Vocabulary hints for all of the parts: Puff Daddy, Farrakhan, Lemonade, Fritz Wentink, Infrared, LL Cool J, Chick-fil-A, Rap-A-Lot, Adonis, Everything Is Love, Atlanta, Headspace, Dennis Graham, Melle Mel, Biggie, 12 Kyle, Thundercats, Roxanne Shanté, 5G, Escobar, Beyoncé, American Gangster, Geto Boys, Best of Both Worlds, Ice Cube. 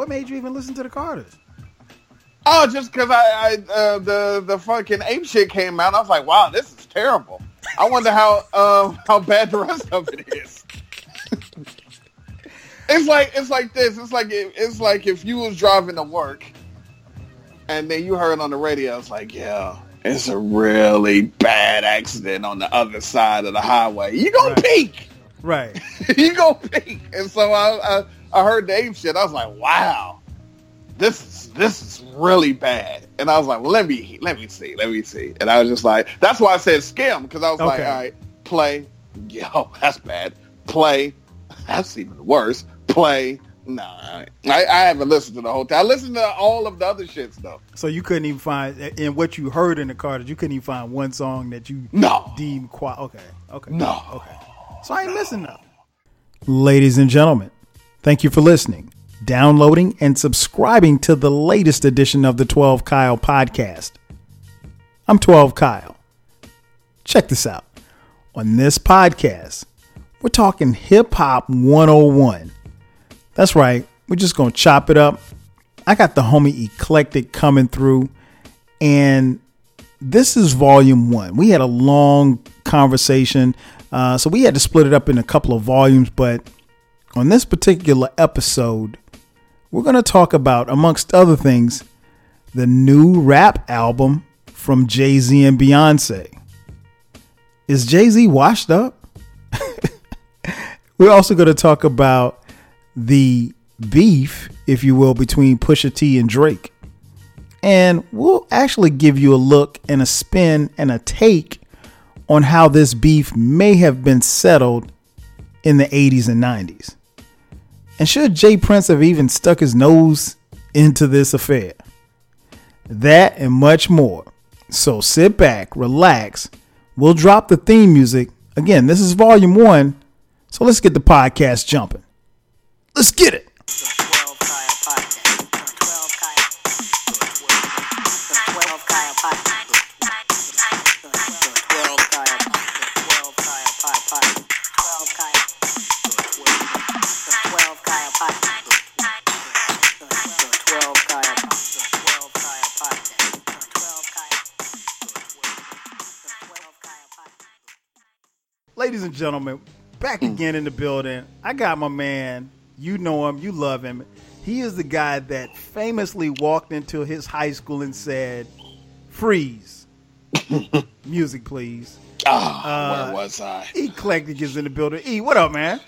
What made you even listen to the Carters? Oh, just because the fucking Ape shit came out. I was like, wow, this is terrible. I wonder how bad the rest of it is. It's like this. It's like if you was driving to work, and then you heard on the radio, it's like, yeah, it's a really bad accident on the other side of the highway. You gonna peek, right? You gonna peek. And so I heard the Ape shit. I was like, wow, this is really bad. And I was like, well, let me see. And I was just like, that's why I said skim, because I was like, all right, play, yo, that's bad. Play, that's even worse. Play. Nah, I haven't listened to the whole thing. I listened to all of the other shit stuff. So you couldn't even find, in what you heard in the Carters, you couldn't even find one song that you deemed quiet. Okay. No. Okay. So I ain't missing nothing. Ladies and gentlemen, thank you for listening, downloading, and subscribing to the latest edition of the 12 Kyle podcast. I'm 12 Kyle. Check this out. On this podcast, we're talking hip hop 101. That's right. We're just going to chop it up. I got the homie Eclectik coming through. And this is volume 1. We had a long conversation. So we had to split it up in a couple of volumes. But on this particular episode, we're going to talk about, amongst other things, the new rap album from Jay-Z and Beyonce. Is Jay-Z washed up? We're also going to talk about the beef, if you will, between Pusha T and Drake. And we'll actually give you a look and a spin and a take on how this beef may have been settled in the 80s and 90s. And should J Prince have even stuck his nose into this affair? That and much more. So sit back, relax. We'll drop the theme music. Again, this is volume 1. So let's get the podcast jumping. Let's get it. Ladies and gentlemen, back again in the building. I got my man. You know him. You love him. He is the guy that famously walked into his high school and said, "Freeze, music, please." Where was I? Eclectik is in the building. E, what up, man?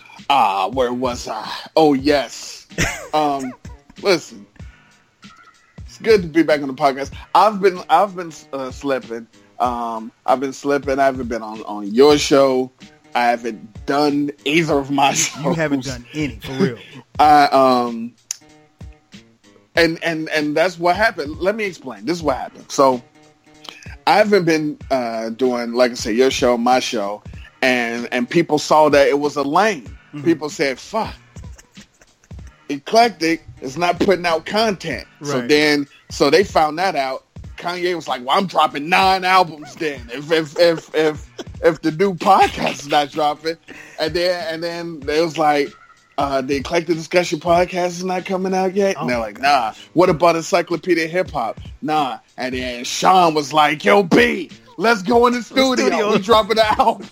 Where was I? Oh yes. Listen, it's good to be back on the podcast. I've been slipping. I haven't been on your show. I haven't done either of my shows. You haven't done any, for real. And that's what happened. Let me explain. This is what happened. So I haven't been doing, like I said, your show, my show, and people saw that it was a lane. Mm-hmm. People said, "Fuck, Eclectik is not putting out content." Right. So they found that out. Kanye was like, "Well, I'm dropping 9 albums then. If the new podcast is not dropping," and then they was like, "The Eclectik Discussion podcast is not coming out yet." And they're like, "Nah. What about Encyclopedia Hip Hop? Nah." And then Sean was like, "Yo, B, let's go in the studio. We're dropping an album."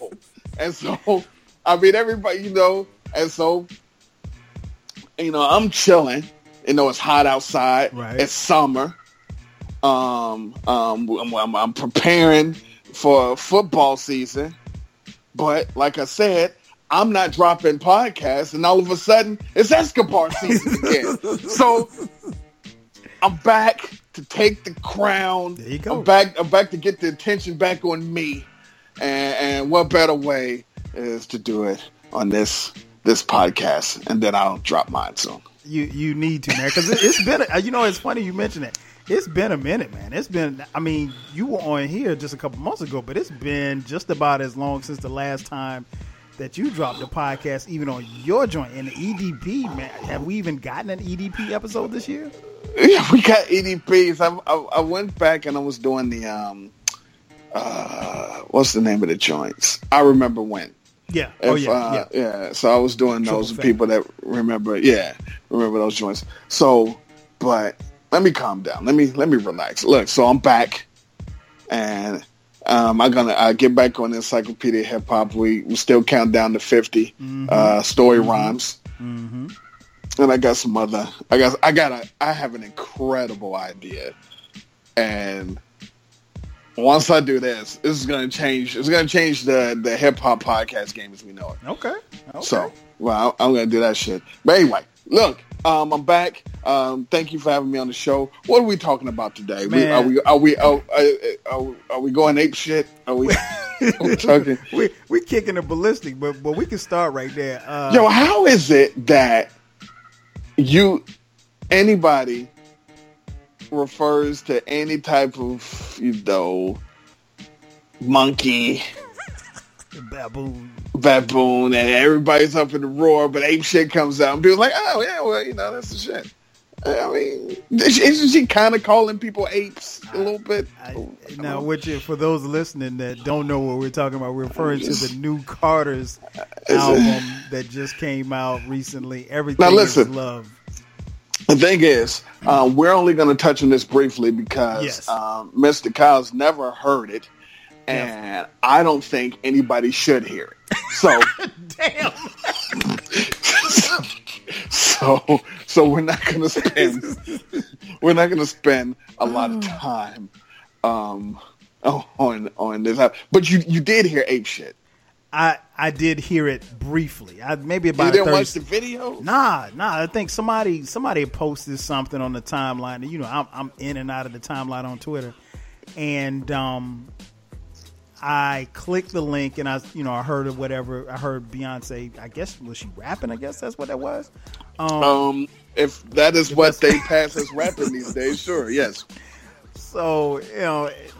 And so, I mean, everybody, you know. And so, you know, I'm chilling. You know, it's hot outside. Right. It's summer. I'm preparing for football season, but like I said, I'm not dropping podcasts, and all of a sudden it's Escobar season again. So I'm back to take the crown. There you go. I'm back to get the attention back on me, and what better way is to do it on this podcast? And then I'll drop mine soon. You need to, man, because it's been it's funny you mention that. It's been a minute, man. You were on here just a couple months ago, but it's been just about as long since the last time that you dropped a podcast, even on your joint. And the EDP, man, have we even gotten an EDP episode this year? Yeah, we got EDPs. I went back and I was doing the what's the name of the joints? I remember when. Yeah. Yeah. So I was doing Triple those fan. People that remember those joints. So, but let me calm down. Let me relax. Look, so I'm back, and I get back on the Encyclopedia Hip Hop. We still count down to 50 mm-hmm. Story mm-hmm. rhymes. Mm-hmm. And I got some other. I have an incredible idea, and once I do this, this is gonna change. It's gonna change the hip hop podcast game as we know it. Okay. So, well, I'm gonna do that shit. But anyway, look, I'm back. Thank you for having me on the show. What are we talking about today? Are we going ape shit? Are we? we kicking the ballistic, but we can start right there. Yo, how is it that anybody refers to any type of, monkey, baboon, and everybody's up in the roar, but ape shit comes out and people like, oh yeah, well, that's the shit. I mean, isn't she kind of calling people apes a little bit? For those listening that don't know what we're talking about, we're referring to the new Carter's album that just came out recently, Everything Is Love. The thing is, we're only going to touch on this briefly because Mr. Kyle's never heard it, and I don't think anybody should hear it. So, damn. So we're not gonna spend a lot of time on this. But you did hear ape shit. I did hear it briefly. Maybe about. You didn't watch the video? Nah. I think somebody posted something on the timeline. You know, I'm in and out of the timeline on Twitter, and I clicked the link and I heard of whatever. I heard Beyonce. I guess was she rapping? I guess that's what that was. If that is what they pass as rapping these days, sure, yes. So it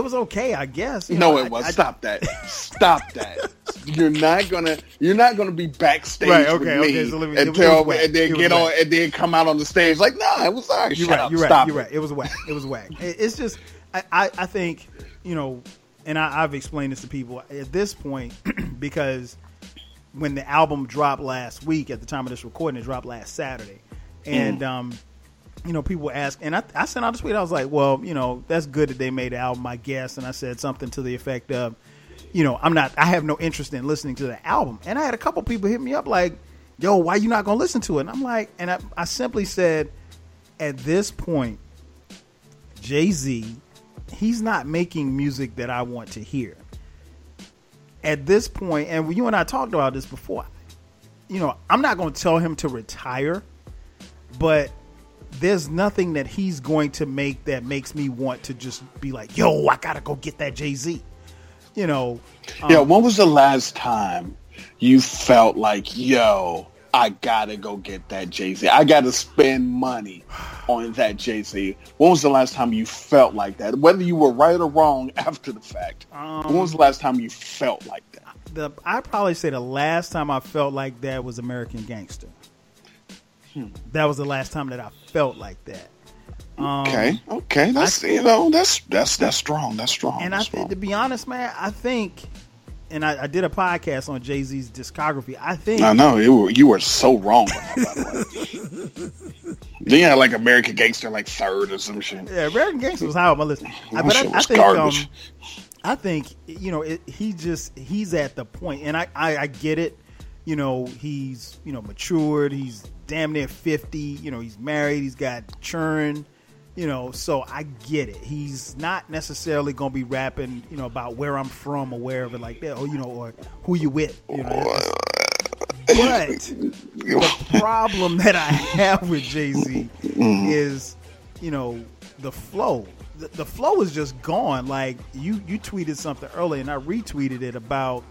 was okay, I guess. No, it wasn't. Stop that. You're not gonna be backstage with me and then come out on the stage like, nah, it was all right. You're right. It was whack. It's just I think and I've explained this to people at this point because when the album dropped last week, at the time of this recording, it dropped last Saturday, and people ask, and I sent out a tweet. I was like, well, that's good that they made the album, I guess, and I said something to the effect of, I have no interest in listening to the album. And I had a couple people hit me up like, yo, why you not gonna listen to it? And I'm like, and I simply said, at this point, Jay-Z, he's not making music that I want to hear. At this point, and you and I talked about this before, I'm not gonna tell him to retire, but there's nothing that he's going to make that makes me want to just be like, yo, I gotta go get that Jay-Z. When was the last time you felt like, yo, I gotta go get that Jay-Z, I gotta spend money on that Jay-Z? When was the last time you felt like that, whether you were right or wrong after the fact? When was the last time you felt like that? I'd probably say the last time I felt like that was American Gangster. That was the last time that I felt like that. Okay. That's strong. That's strong. And to be honest, man, I think, and I did a podcast on Jay-Z's discography. I think I know you were so wrong. Then you had like American Gangster like third or some shit. Yeah, American Gangster was high on my list. I think he's at the point, and I get it. He's matured. He's damn near 50. He's married. He's got churn. So I get it. He's not necessarily gonna be rapping about where I'm from or wherever like that, or or who you with. But the problem that I have with Jay-Z is the flow. The flow is just gone. Like you tweeted something earlier, and I retweeted it about.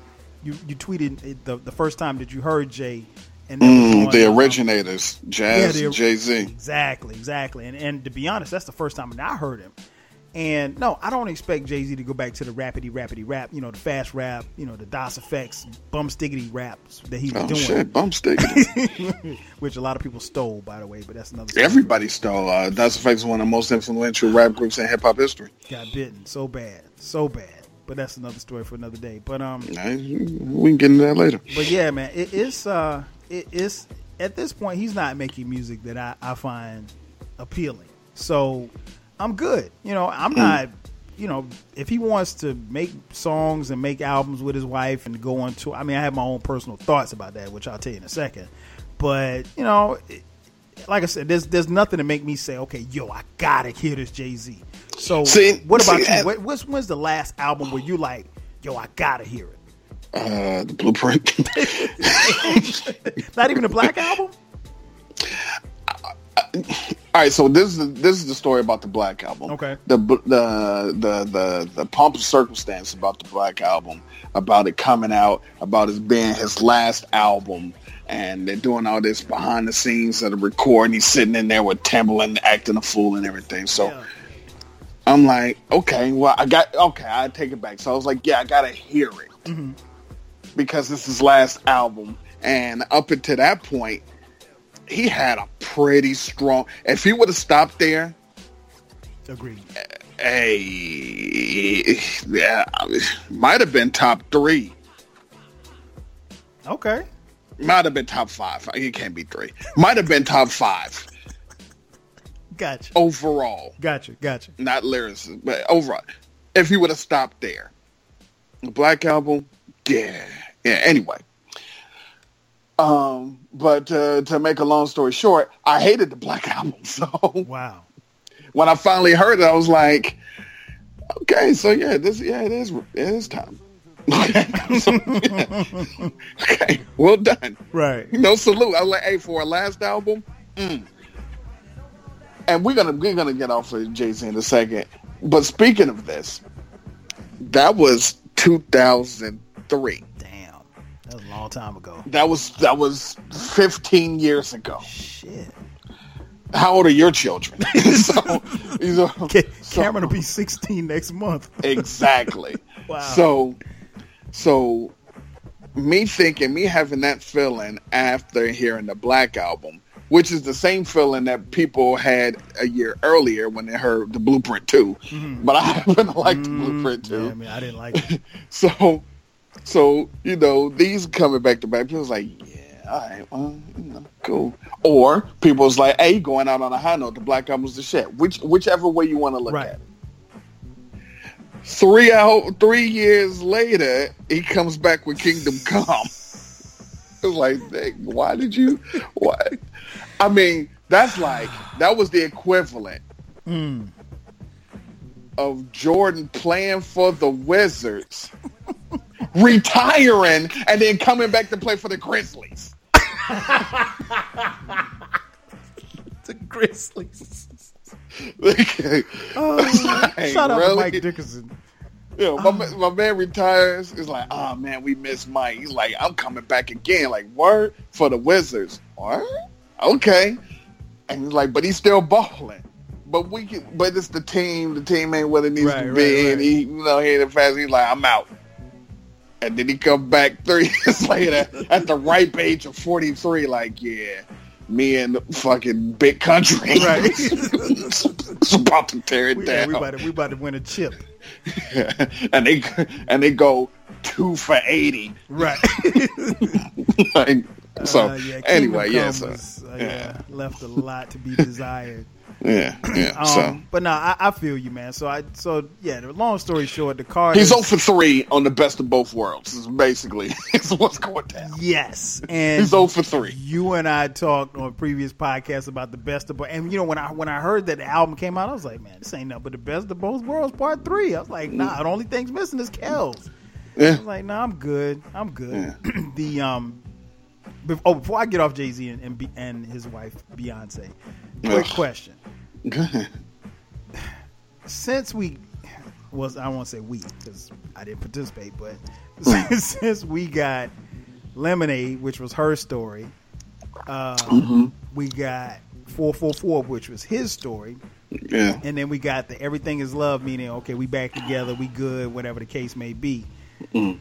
You tweeted the first time that you heard Jay, and the originators, Jazz, Jay-Z. Exactly. And to be honest, that's the first time I heard him. And no, I don't expect Jay-Z to go back to the rappity rap, you know, the fast rap, you know, the Das EFX bum stickity raps that he was doing. Bum stickity, which a lot of people stole, by the way. But that's another story. Everybody stole. Das EFX is one of the most influential rap groups in hip hop history. Got bitten so bad. But that's another story for another day. But we can get into that later. But yeah, man, it is at this point he's not making music that I find appealing. So. I'm good. You know, I'm not, you know, if he wants to make songs and make albums with his wife and go on tour. I mean, I have my own personal thoughts about that, which I'll tell you in a second. But, you know, like I said, there's nothing to make me say, okay, yo, I got to hear this Jay-Z. So what about you? When's the last album where you like, yo, I got to hear it? The Blueprint. Not even the Black Album? All right, so this is the story about the Black Album. Okay. The pomp and circumstance about the Black Album, about it coming out, about it being his last album, and they're doing all this behind the scenes of the recording. He's sitting in there with Timbaland acting a fool and everything. So yeah. I'm like, okay, well, I take it back. So I was like, yeah, I gotta hear it because this is his last album, and up until that point. He had a pretty strong. If he would have stopped there, agreed. Might have been top 3. Okay. Might have been top 5. He can't be 3. Might have been top 5. Gotcha. Overall. Gotcha. Not lyricism, but overall. If he would have stopped there, the Black Album. Yeah. Anyway. But to make a long story short, I hated the Black Album. So wow, when I finally heard it, I was like, okay, so yeah, it is time. Okay, well done. Right. No salute. I was like, hey, for our last album, and we're gonna get off of Jay-Z in a second. But speaking of this, that was 2003. That was a long time ago. That was 15 years ago. Shit. How old are your children? Cameron will be 16 next month. Exactly. Wow. So me having that feeling after hearing the Black Album, which is the same feeling that people had a year earlier when they heard the Blueprint 2. Mm-hmm. But I haven't liked the Blueprint 2. Yeah, I mean, I didn't like it. So, you know, these coming back to back, people's like, yeah, all right, well, you know, cool. Or people's like, hey, going out on a high note, the Black Album's the shit. Whichever way you want to look at it. 3 years later, he comes back with Kingdom Come. It's like, why did you? What? I mean, that's like, that was the equivalent of Jordan playing for the Wizards. Retiring and then coming back to play for the Grizzlies. The Grizzlies. Okay. Like, shout out to Mike Dickerson. Yeah, my man retires. He's like, oh man, we miss Mike. He's like, I'm coming back again. Like, word for the Wizards. What? Okay. And he's like, but he's still balling. But but it's the team. The team ain't what it needs to be. Right. And he, you know, he ain't fast. He's like, I'm out. And then he come back 3 years later at the ripe age of 43, like, yeah, me and fucking Big Country. Right. It's about to tear it down. We about to win a chip. Yeah. And they go 2 for 80. Right. Like, so anyway, yeah. Left a lot to be desired. Yeah. But no, I feel you, man. So, the long story short, the card. He's 0 for 3 on the Best of Both Worlds. Is basically what's going down. Yes, and he's 0 for 3. You and I talked on previous podcasts about the Best of Both. And you know, when I heard that the album came out, I was like, man, this ain't nothing but the Best of Both Worlds Part 3. I was like, nah, the only thing's missing is Kells. Yeah. I was like, nah, I'm good. Yeah. Before I get off Jay-Z and his wife Beyonce, quick question. Since I won't say we because I didn't participate, but since we got Lemonade, which was her story, we got 4:44, which was his story, Yeah. And then we got the Everything Is Love, meaning, okay, we back together, we good, whatever the case may be. Mm.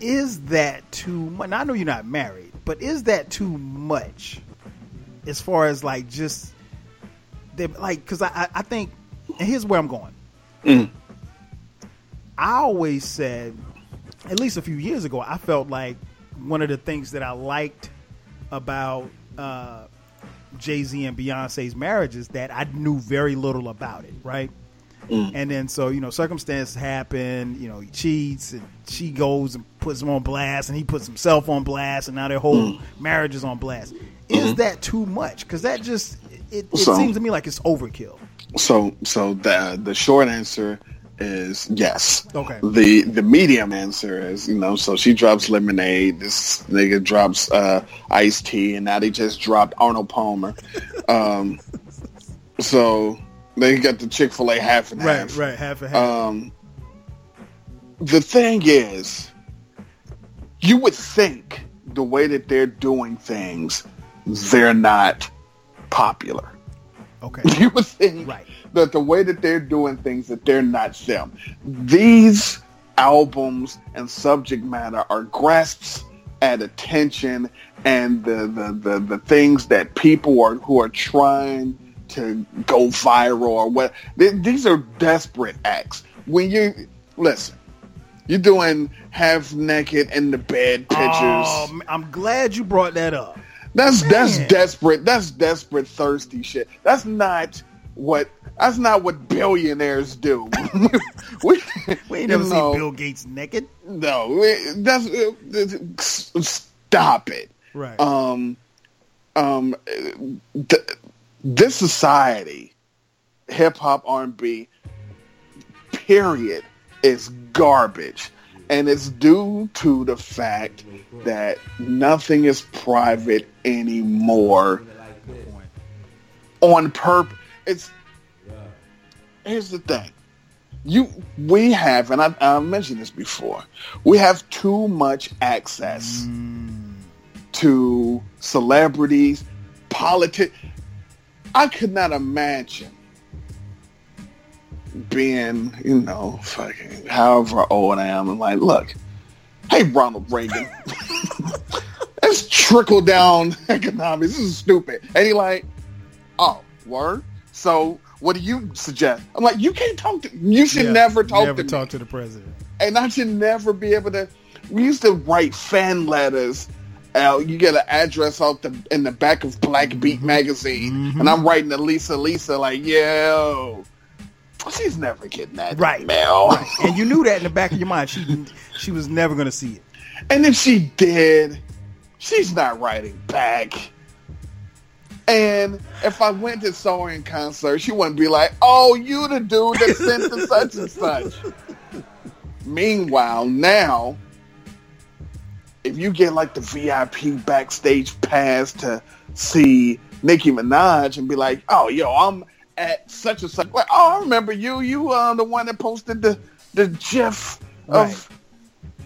Is that too much? Now, I know you're not married, but is that too much as far as like just like, because I think, and here's where I'm going. Mm. I always said, at least a few years ago, I felt like one of the things that I liked about Jay-Z and Beyonce's marriage is that I knew very little about it, right? Mm. And then so, you know, circumstances happen, you know, he cheats and she goes and puts him on blast and he puts himself on blast and now their whole marriage is on blast. Is that too much? Because that just, it seems to me like it's overkill. So the short answer is yes. Okay. The medium answer is, you know, so she drops Lemonade, this nigga drops Ice T, and now they just dropped Arnold Palmer. So they got the Chick-fil-A half and half. Right, half and half. The thing is, you would think the way that they're doing things, they're not popular. Okay. You would think that the way that they're doing things, that they're not them. These albums and subject matter are grasps at attention and the things that people are who are trying to go viral or what. These are desperate acts. When you listen, you're doing half naked in the bed pictures. Oh, I'm glad you brought that up. That's desperate. That's desperate, thirsty shit. That's not what billionaires do. we ain't never seen Bill Gates naked. No, that's stop it. Right. This society, hip hop, R&B, period, is garbage. And it's due to the fact that nothing is private anymore. On purpose. Here's the thing. We have, and I mentioned this before, we have too much access to celebrities, politics. I could not imagine being, you know, fucking however old I am, I'm like, look, hey, Ronald Reagan, that's trickle down economics. This is stupid. And he like, oh, word? So what do you suggest? I'm like, you can't talk to, you should never talk to me. Never talk to the president. And I should never be able to, we used to write fan letters. You get an address in the back of Black Beat magazine. Mm-hmm. And I'm writing to Lisa, like, yo. She's never getting that mail. Right. And you knew that in the back of your mind. She was never going to see it. And if she did, she's not writing back. And if I went to saw her in concert, she wouldn't be like, oh, you the dude that sent to such and such. Meanwhile, now, if you get like the VIP backstage pass to see Nicki Minaj and be like, oh, yo, I'm at such and such, like, oh, I remember you the one that posted the GIF of,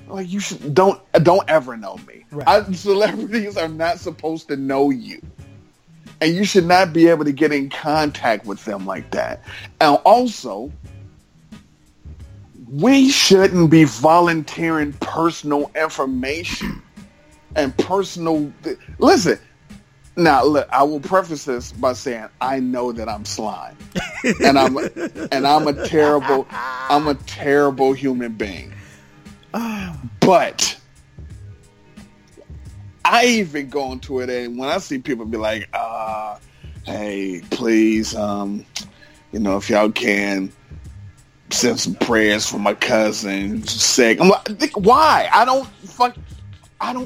like, you should don't ever know me. Right. Celebrities are not supposed to know you, and you should not be able to get in contact with them like that. And also, we shouldn't be volunteering personal information and personal. Listen. Now, look, I will preface this by saying I know that I'm slime, and I'm a terrible human being. But I even go into it, and when I see people be like, "Hey, please, you know, if y'all can send some prayers for my cousin," sick. I'm like, why? I don't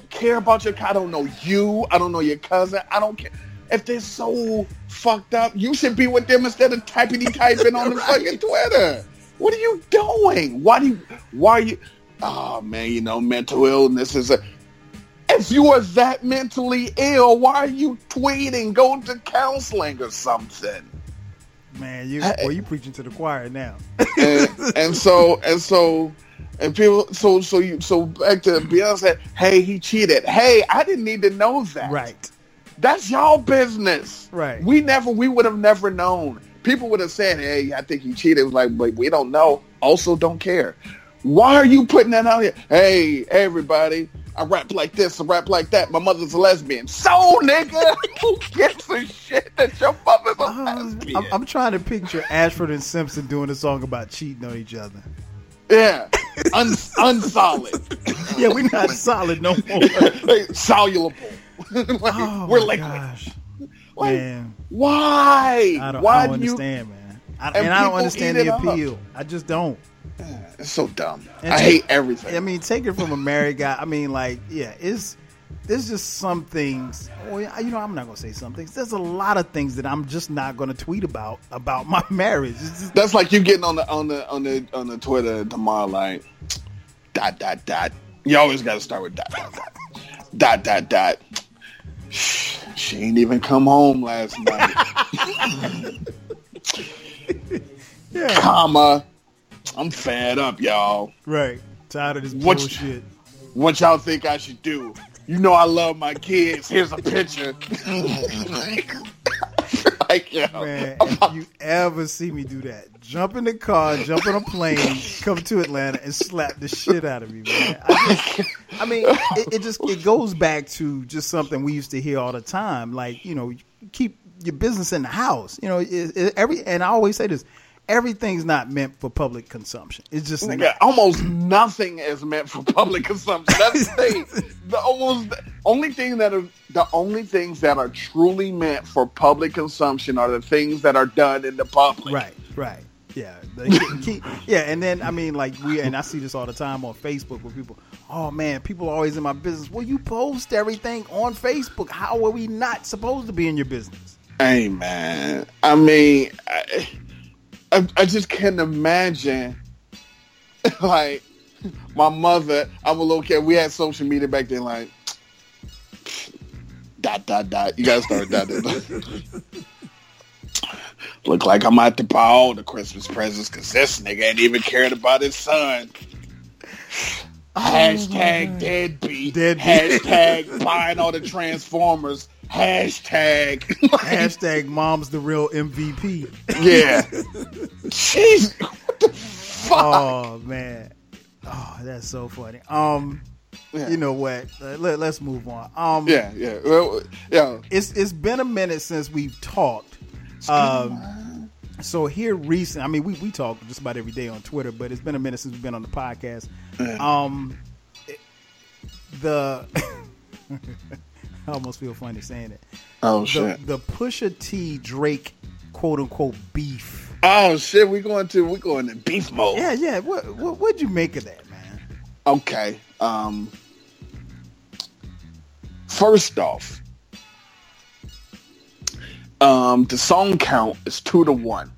care about your... I don't know you. I don't know your cousin. I don't care. If they're so fucked up, you should be with them instead of typing on the fucking Twitter. What are you doing? Why are you... Oh, man, you know, mental illness is a... If you are that mentally ill, why are you tweeting? Go to counseling or something. Man, you preaching to the choir now. And people, so back to Beyonce. Hey, he cheated. Hey, I didn't need to know that. Right. That's y'all business. Right. We would have never known. people would have said, hey, I think he cheated. It was like, but we don't know. Also don't care. Why are you putting that out here? Hey, everybody, I rap like this, I rap like that. My mother's a lesbian. So, nigga, who gives a shit that your mother's a lesbian? I'm trying to picture Ashford and Simpson doing a song about cheating on each other. Yeah, unsolid. Yeah, we're not solid no more. Like, soluble. Like, oh, we're liquid. Gosh. Like, man. Why? I don't understand, man. I don't understand the appeal. Up. I just don't. It's so dumb. And I hate everything. I mean, take it from a married guy. I mean, like, yeah, there's just some things. Well, you know, I'm not gonna say some things. There's a lot of things that I'm just not gonna tweet about my marriage. That's like you getting on the Twitter tomorrow, like ... You always gotta start with ... She ain't even come home last night. Yeah. Comma. I'm fed up, y'all. Right. Tired of this bullshit. What y'all think I should do? You know I love my kids. Here's a picture. Like, yo, man, if you ever see me do that, jump in the car, jump on a plane, come to Atlanta, and slap the shit out of me, man. It goes back to just something we used to hear all the time. Like, you know, keep your business in the house. You know, and I always say this. Everything's not meant for public consumption. It's just almost nothing is meant for public consumption. That's the thing. The only things that are truly meant for public consumption are the things that are done in the public. Right. Yeah. And then I mean, like I see this all the time on Facebook with people. Oh man, people are always in my business. Well, you post everything on Facebook. How are we not supposed to be in your business? Hey, man. I mean. I just can't imagine, like, my mother, I'm a little kid, we had social media back then, like, ... You gotta start ... Look like I'm out to buy all the Christmas presents because this nigga ain't even cared about his son. # deadbeat. # buying all the Transformers. # like, # mom's the real MVP. Yeah. Jeez, what the fuck? Oh man. Oh, that's so funny. Yeah. You know what? Let's move on. Yeah. Well, yeah. It's been a minute since we've talked. So here recently, I mean, we talk just about every day on Twitter, but it's been a minute since we've been on the podcast. Yeah. I almost feel funny saying it. Oh, shit. The Pusha T Drake quote-unquote beef. Oh, shit. We're going to beef mode. Yeah. What'd you make of that, man? Okay. First off, the song count is 2-1.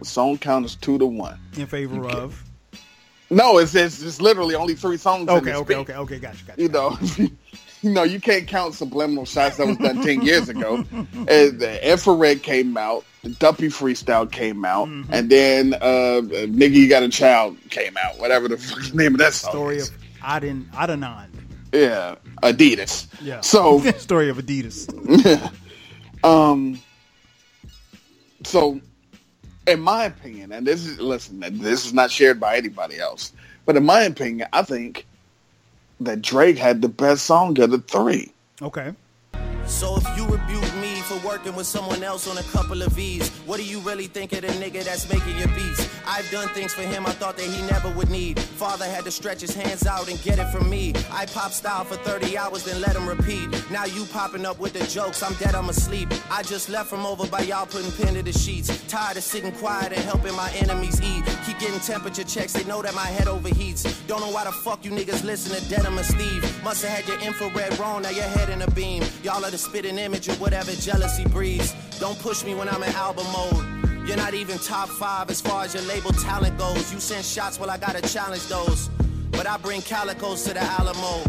The song count is 2-1. In favor of? No, it's literally only 3 songs. Okay, gotcha. You know, you can't count subliminal shots that was done 10 years ago. And the Infrared came out, the Duppy Freestyle came out, and then Nigga You Got a Child came out, whatever the fucking name of that song. Story of Adidas. Yeah, Adidas. Yeah. So Story of Adidas. Yeah. So in my opinion, and this is not shared by anybody else, but in my opinion, I think that Drake had the best song of the 3. Okay. So if you rebuke me for working with someone else on a couple of V's, what do you really think of the nigga that's making your beats? I've done things for him I thought that he never would need. Father had to stretch his hands out and get it from me. I pop style for 30 hours, then let him repeat. Now you popping up with the jokes, I'm dead, I'm asleep. I just left from over by y'all putting pen to the sheets. Tired of sitting quiet and helping my enemies eat. Keep getting temperature checks, they know that my head overheats. Don't know why the fuck you niggas listen to Dedham and Steve. Must have had your infrared wrong, now your head in a beam. Y'all are the spitting image of whatever jealousy breeds. Don't push me when I'm in album mode. You're not even top 5 as far as your label talent goes. You send shots, well I gotta challenge those. But I bring calicos to the Alamo.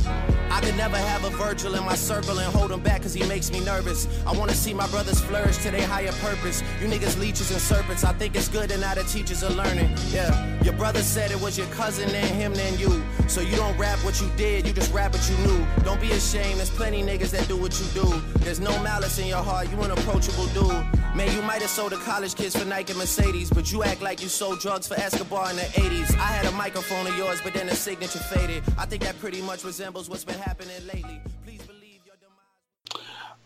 I can never never have a Virgil in my circle and hold him back cause he makes me nervous. I wanna see my brothers flourish to their higher purpose. You niggas leeches and serpents, I think it's good and now the teachers are learning. Yeah, your brother said it was your cousin and him then you. So you don't rap what you did, you just rap what you knew. Don't be ashamed, there's plenty niggas that do what you do. There's no malice in your heart, you an approachable dude. Man, you might have sold to college kids for Nike and Mercedes, but you act like you sold drugs for Escobar in the 80s. I had a microphone of yours, but then the signature faded. I think that pretty much resembles what's been happening lately. Please believe your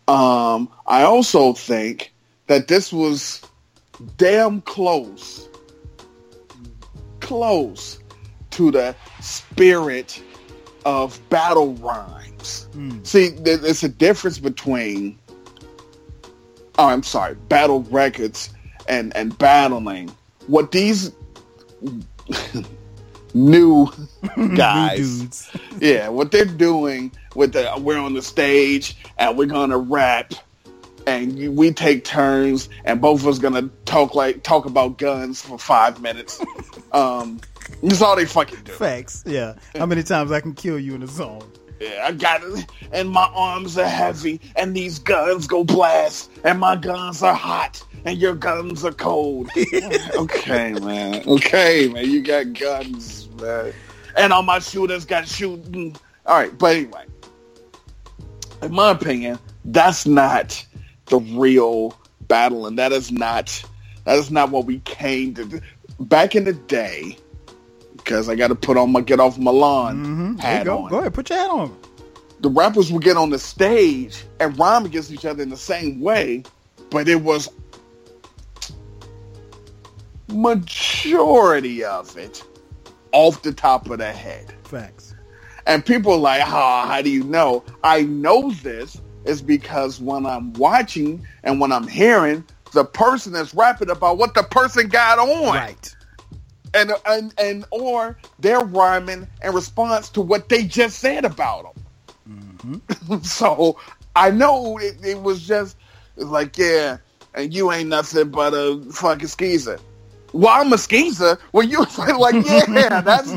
demise. I also think that this was damn close to the spirit of battle rhymes. See, there's a difference between battle records and battling. What these new guys, what they're doing with the we're on the stage and we're gonna rap and we take turns and both of us gonna talk about guns for 5 minutes. That's all they fucking do. Facts, yeah. How many times I can kill you in a zone? Yeah, I got it, and my arms are heavy, and these guns go blast, and my guns are hot, and your guns are cold. Okay, man, you got guns, man. And all my shooters got shooting. All right, but anyway, in my opinion, that's not the real battle, and that is not what we came to do. Back in the day, because I got to put on my get off my lawn hat on. Go ahead, put your hat on. The rappers would get on the stage and rhyme against each other in the same way, but it was majority of it off the top of the head. Facts. And people are like, how do you know? I know this is because when I'm watching and when I'm hearing, the person that's rapping about what the person got on. Right. And or they're rhyming in response to what they just said about them. So I know it was just like, yeah, and you ain't nothing but a fucking skeezer. Well, I'm a skeezer. Well, you like, yeah, that's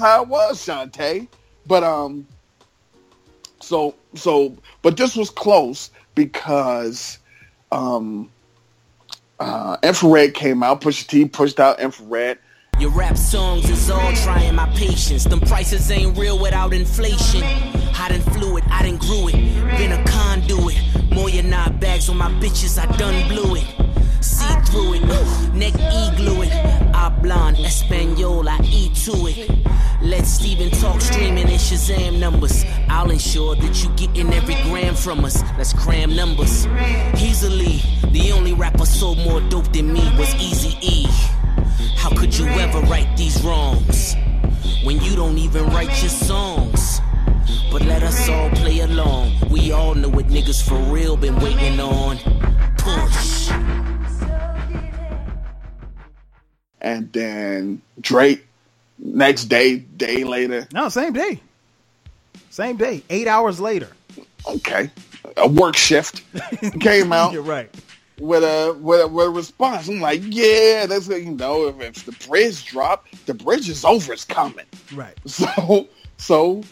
how it was, Shantae. But but this was close because Infrared came out. Pusha T pushed out Infrared. Your rap songs is all trying my patience. Them prices ain't real without inflation. I done flew it, I done grew it. Been a conduit. More your knob bags on my bitches, I done blew it. See through it, neck e-glue it. Oblong, Espanol, I eat to it. Let Steven talk streaming and Shazam numbers. I'll ensure that you getting every gram from us. Let's cram numbers. Easily, the only rapper sold more dope than me was Eazy-E. How could you ever right these wrongs when you don't even write your songs? But let us all play along. We all know what niggas for real been waiting on. Push. And then Drake, next day later. No, same day. 8 hours later. Okay. A work shift came out. You're right. With a response. I'm like, yeah, that's, if the bridge dropped, the bridge is over, it's coming. Right. So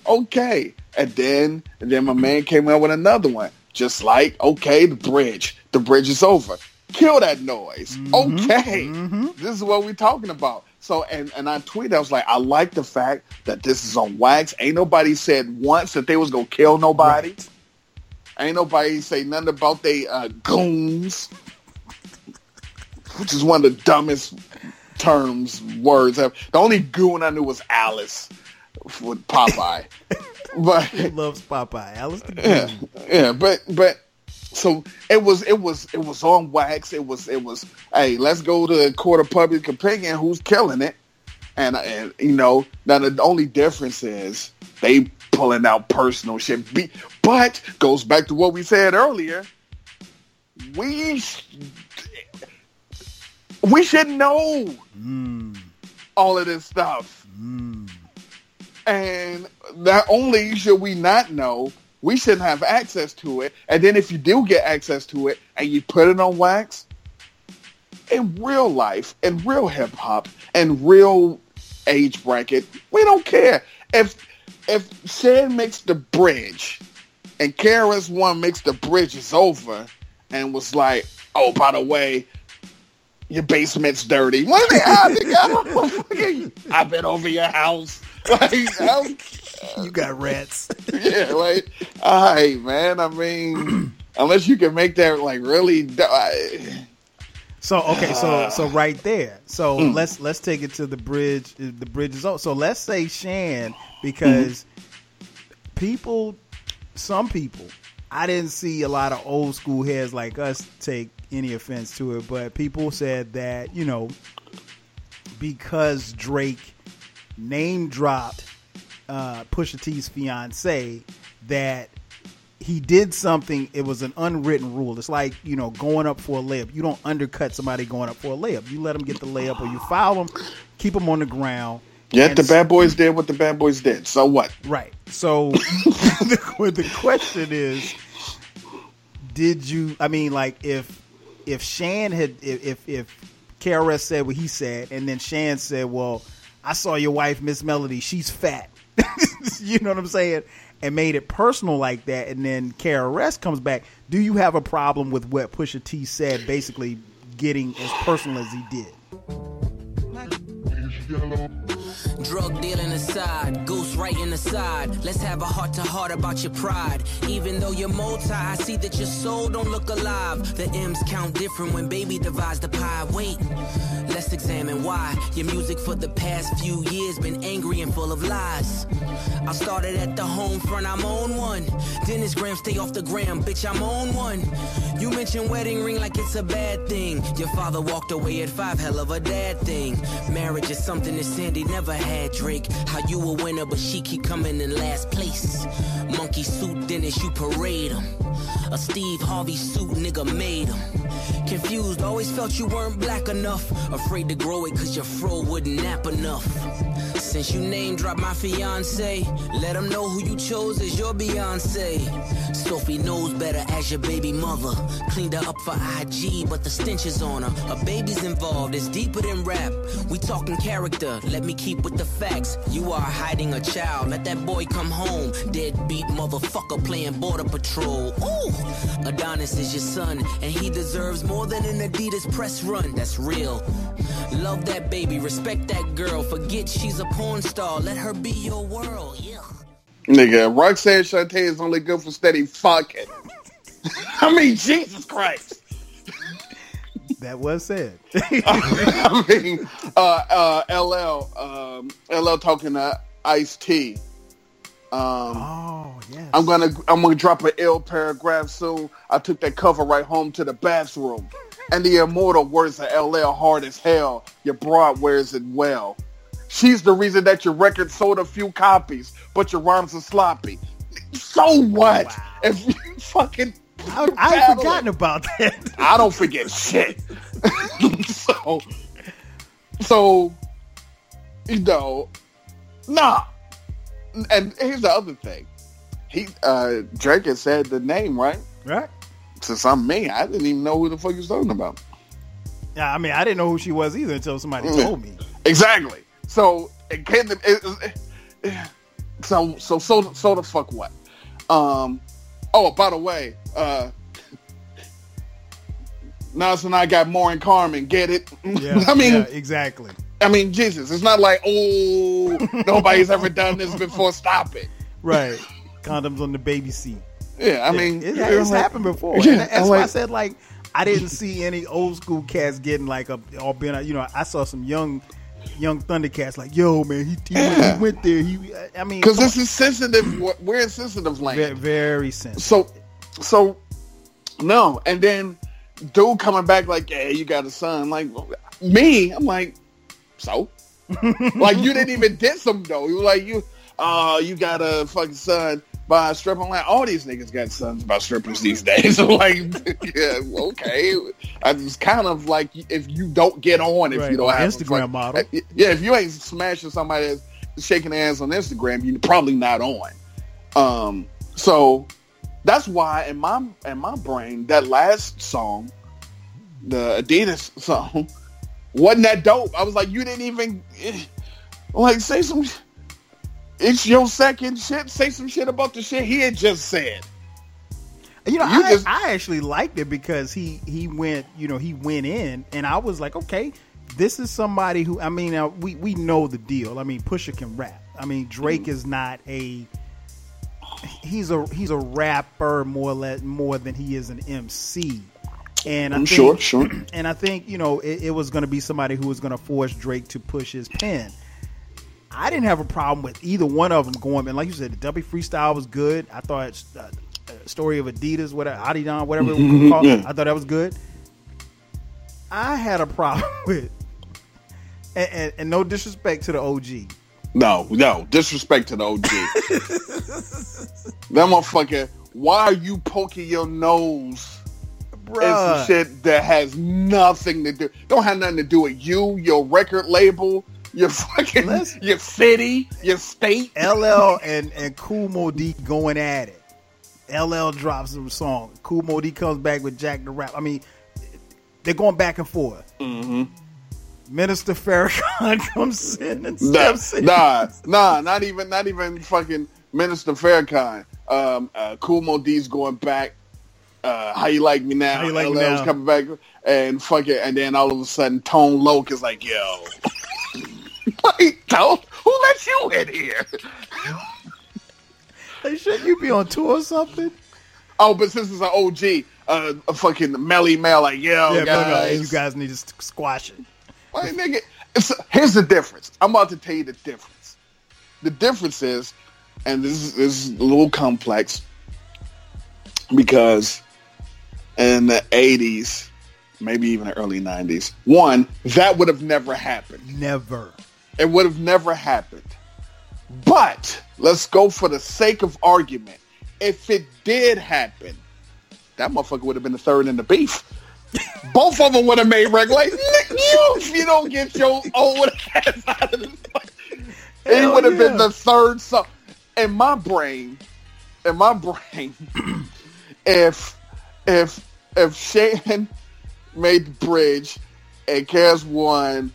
okay. And then my man came out with another one. Just like, okay, the bridge is over. Kill that noise. Okay. This is what we're talking about. So, and I tweeted, I was like, I like the fact that this is on wax. Ain't nobody said once that they was going to kill nobody. Right. Ain't nobody say nothing about they goons, which is one of the dumbest words ever. The only goon I knew was Alice with Popeye. But he loves Popeye. Alice the goon. Yeah, but so it was on wax. It was. Hey, let's go to the court of public opinion. Who's killing it? And now the only difference is they pulling out personal shit. But goes back to what we said earlier. We should know all of this stuff, and not only should we not know, we shouldn't have access to it. And then if you do get access to it and you put it on wax, in real life, in real hip hop, in real age bracket, we don't care. If if Shan makes the bridge and KRS-One makes the bridge is over and was like, oh, by the way, your basement's dirty. What are they asking? I've been over your house. Like, you got rats. Yeah, like, all right, man. I mean, unless you can make that like really. So right there. So let's take it to the bridge. The bridge is over. So let's say Shan, because some people, I didn't see a lot of old school heads like us take any offense to it, but people said that, you know, because Drake name dropped Pusha T's fiance, that he did something. It was an unwritten rule. It's like, you know, going up for a layup. You don't undercut somebody going up for a layup. You let them get the layup, or you foul them, keep them on the ground. Yeah, the bad boys did what the bad boys did. So what? Right. So the question is, did you? I mean, like, if Shan had, if KRS said what he said, and then Shan said, well, I saw your wife, Miss Melody. She's fat. You know what I'm saying? And made it personal like that, and then KRS comes back. Do you have a problem with what Pusha T said, basically getting as personal as he did? Drug dealing aside, goose right in the side. Let's have a heart-to-heart about your pride. Even though you're multi, I see that your soul don't look alive. The M's count different when baby divides the pie. Wait, let's examine why. Your music for the past few years been angry and full of lies. I started at the home front, I'm on one. Dennis Graham, stay off the gram, bitch, I'm on one. You mention wedding ring like it's a bad thing. Your father walked away at 5, hell of a dad thing. Marriage is something that Sandy never had, Drake. How you a winner, but she keep coming in last place. Monkey suit, Dennis, you parade him. A Steve Harvey suit, nigga made him. Confused, always felt you weren't black enough. Afraid to grow it cause your fro wouldn't nap enough. Since you name dropped my fiance, let them know who you chose as your Beyonce. Sophie knows better as your baby mother. Cleaned her up for IG, but the stench is on her. A baby's involved, it's deeper than rap. We talking character, let me keep with the facts. You are hiding a child, let that boy come home. Deadbeat motherfucker playing border patrol. Ooh, Adonis is your son, and he deserves more than an Adidas press run. That's real. Love that baby, respect that girl. Forget she's a porn star, let her be your world, yeah. Nigga, Roxanne Shante is only good for steady fucking. I mean, Jesus Christ. That was said. I mean, LL talking to Ice T. Yes. I'm gonna drop an ill paragraph soon. I took that cover right home to the bathroom. And the immortal words of LL hard as hell. Your broad wears it well. She's the reason that your record sold a few copies, but your rhymes are sloppy. So what? Wow. If you fucking... I've forgotten about that. I don't forget shit. So, you know, nah. And here's the other thing. Drake had said the name, right? Right. Since I'm me, I didn't even know who the fuck you was talking about. Yeah, I mean, I didn't know who she was either until somebody told me. Exactly. So it can't. So the fuck what? Oh, by the way, Nas and I got more in Carmen. Get it? Yeah, I mean, yeah, exactly. I mean, Jesus, it's not like, oh, nobody's ever done this before. Stop it. Right. Condoms on the baby seat. Yeah, I mean, it's happened before. Yeah, that's why I said, like, I didn't see any old school cats getting like I saw some young Thundercats like, yo, man, he went there. Because this is sensitive. We're in sensitive land. Very, very sensitive. So no. And then dude coming back like, yeah, you got a son. Like me, I'm like, so, like you didn't even diss him though. You were like, you got a fucking son. By a stripper, like all these niggas got sons by strippers these days. So like, yeah, okay. It's kind of like if you don't get on, if you don't have Instagram model, yeah, if you ain't smashing somebody that's shaking their ass on Instagram, you're probably not on. So that's why in my brain that last song, the Adidas song, wasn't that dope. I was like, you didn't even like say some. it's your second shit. Say some shit about the shit he had just said. You know, I actually liked it because he went in, and I was like, okay, this is somebody who, I mean, we know the deal. I mean, Pusha can rap. I mean, Drake is not a, he's a rapper more or less, more than he is an MC. And I think, and I think, you know, it was going to be somebody who was going to force Drake to push his pen. I didn't have a problem with either one of them going, and like you said, the W freestyle was good. I thought Story of Adidas, whatever, Adidon, whatever it was called. Yeah. I thought that was good. I had a problem with, and no disrespect to the OG. No disrespect to the OG. That motherfucker. Why are you poking your nose? It's shit that has nothing to do. Don't have nothing to do with you, your record label, your fucking, your city, your state. LL and Kool Moe Dee going at it. LL drops some song. Kool Moe Dee comes back with Jack the Rap. I mean, they're going back and forth. Mm-hmm. Minister Farrakhan comes in and steps in. Not even fucking Minister Farrakhan. Kool Moe Dee's going back. How you like me now? How you like me now? LL's coming back and fuck it, and then all of a sudden Tone Loc is like, yo, like, don't, who let you in here? Hey, shouldn't you be on tour or something? Oh, but since it's an OG, a fucking Melly Mel, like, yo, yeah, guys, you guys need to squash it. Like, nigga, here's the difference. I'm about to tell you the difference. The difference is, and this is a little complex, because in the 80s, maybe even the early 90s, one, that would have never happened. Never. It would have never happened. But let's go for the sake of argument. If it did happen, that motherfucker would have been the third in the beef. Both of them would have made record. Like, if you don't get your old ass out of the fuck, it would have been the third song. In my brain, if Shane made the bridge and KRS-One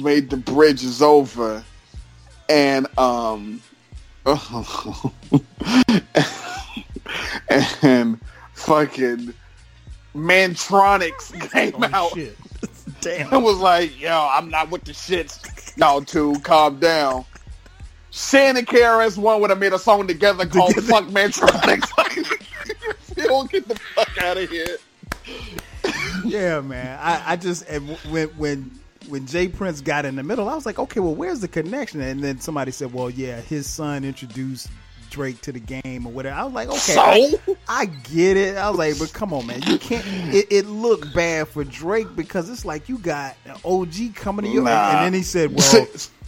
made the bridge is over, and and fucking Mantronics came out, shit. Damn, it was like, yo, I'm not with the shits. Y'all two, calm down. Shane and KRS-One would have made a song together called Fuck Mantronics. You don't get the fuck out of here. Yeah, man. I just, when J Prince got in the middle, I was like, okay, well, where's the connection? And then somebody said, well, yeah, his son introduced Drake to the game or whatever. I was like, okay, so? I get it. I was like, but come on, man. You can't, it looked bad for Drake because it's like you got an OG coming to you. And then he said, well,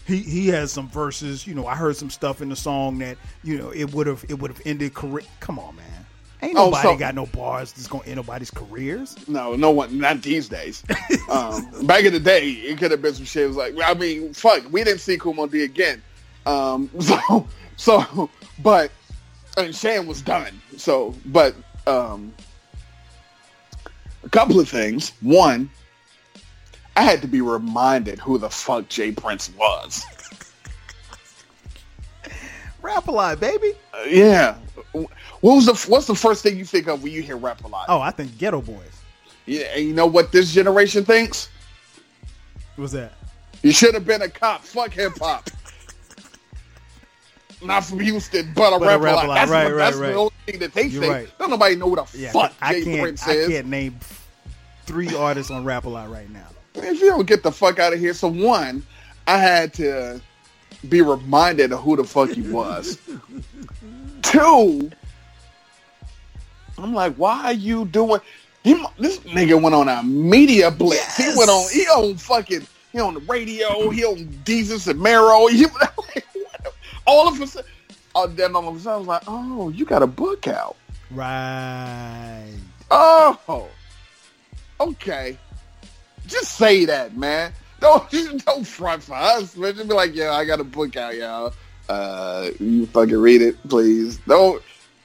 He has some verses, you know. I heard some stuff in the song that, you know, it would have ended career. Come on, man, ain't nobody got no bars that's gonna end nobody's careers. No one, not these days. Back in the day, it could have been some shit. It was like, I mean, fuck, we didn't see Kool Moe Dee again. But I mean, Shan was done. So, but a couple of things. One, I had to be reminded who the fuck J Prince was. Rap-A-Lot, baby. Yeah. What's the first thing you think of when you hear Rap-A-Lot? Oh, I think Ghetto Boys. Yeah, and you know what this generation thinks? What's that? You should have been a cop. Fuck hip hop. Not from Houston, but a Rap-A-Lot. That's the only thing that they think. Right. Don't nobody know who the fuck J Prince is. I can't name 3 artists on Rap-A-Lot right now. If you don't get the fuck out of here. So one, I had to be reminded of who the fuck he was. Two, I'm like, why are you doing? This nigga went on a media blitz. Yes. He on the radio. He on Deezus and Mero. All of a sudden, I was like, oh, you got a book out, right? Oh, okay. Just say that, man. Don't front for us, man. Just be like, yeah, I got a book out, y'all. You fucking read it, please. Don't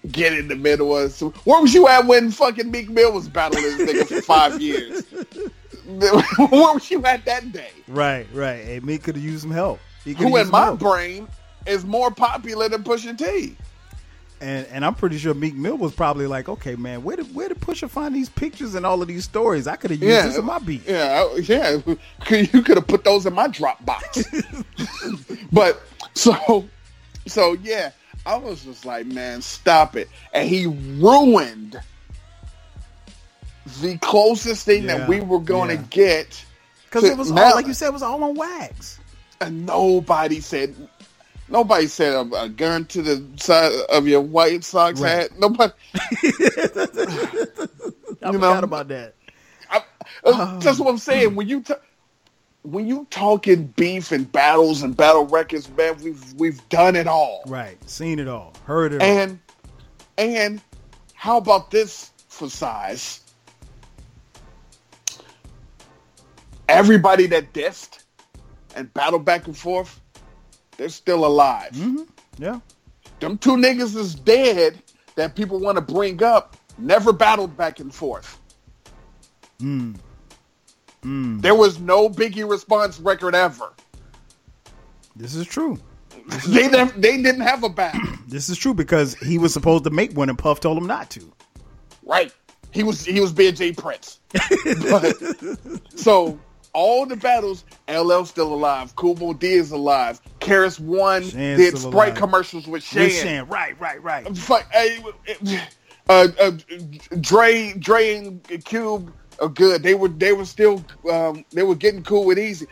get in the middle of us. Where was you at when fucking Meek Mill was battling this nigga for 5 years? Where was you at that day? Right. And Meek could have used some help. Who in my brain is more popular than Pusha T. And I'm pretty sure Meek Mill was probably like, okay, man, where did Pusha find these pictures and all of these stories? I could have used this in my beat. Yeah. You could have put those in my Dropbox. But so yeah, I was just like, man, stop it. And he ruined the closest thing that we were going to get. Because it was all, like you said, it was all on wax. And nobody said a gun to the side of your White Sox hat. Nobody. I forgot about that. That's what I'm saying. When you talking beef and battles and battle records, man, we've done it all. Right, seen it all, heard it all. And how about this for size? Everybody that dissed and battled back and forth, they're still alive. Mm-hmm. Yeah. Them two niggas is dead that people want to bring up never battled back and forth. There was no Biggie response record ever. This is true. They didn't have a battle. This is true because he was supposed to make one and Puff told him not to. Right. He was being J Prince. So all the battles, LL's still alive. Kool Moe Dee is alive. KRS-One did Sprite commercials with Sean. Right. Dre and Cube are good. They were still they were getting cool with Easy.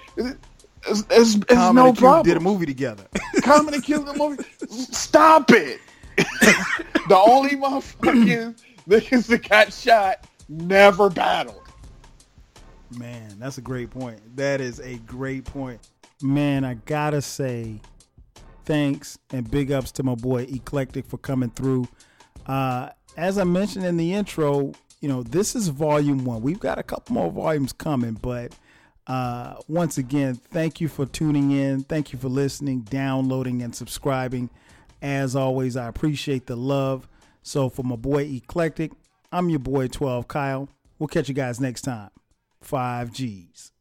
It's no and problem. Cube did a movie together. Common and Cube did a movie. Stop it. The only motherfucking niggas that got shot never battled. Man, that's a great point. That is a great point. Man, I gotta say thanks and big ups to my boy Eclectik for coming through. As I mentioned in the intro, you know, this is volume 1. We've got a couple more volumes coming, but once again, thank you for tuning in. Thank you for listening, downloading, and subscribing. As always, I appreciate the love. So for my boy Eclectik, I'm your boy 12 Kyle. We'll catch you guys next time. 5Gs.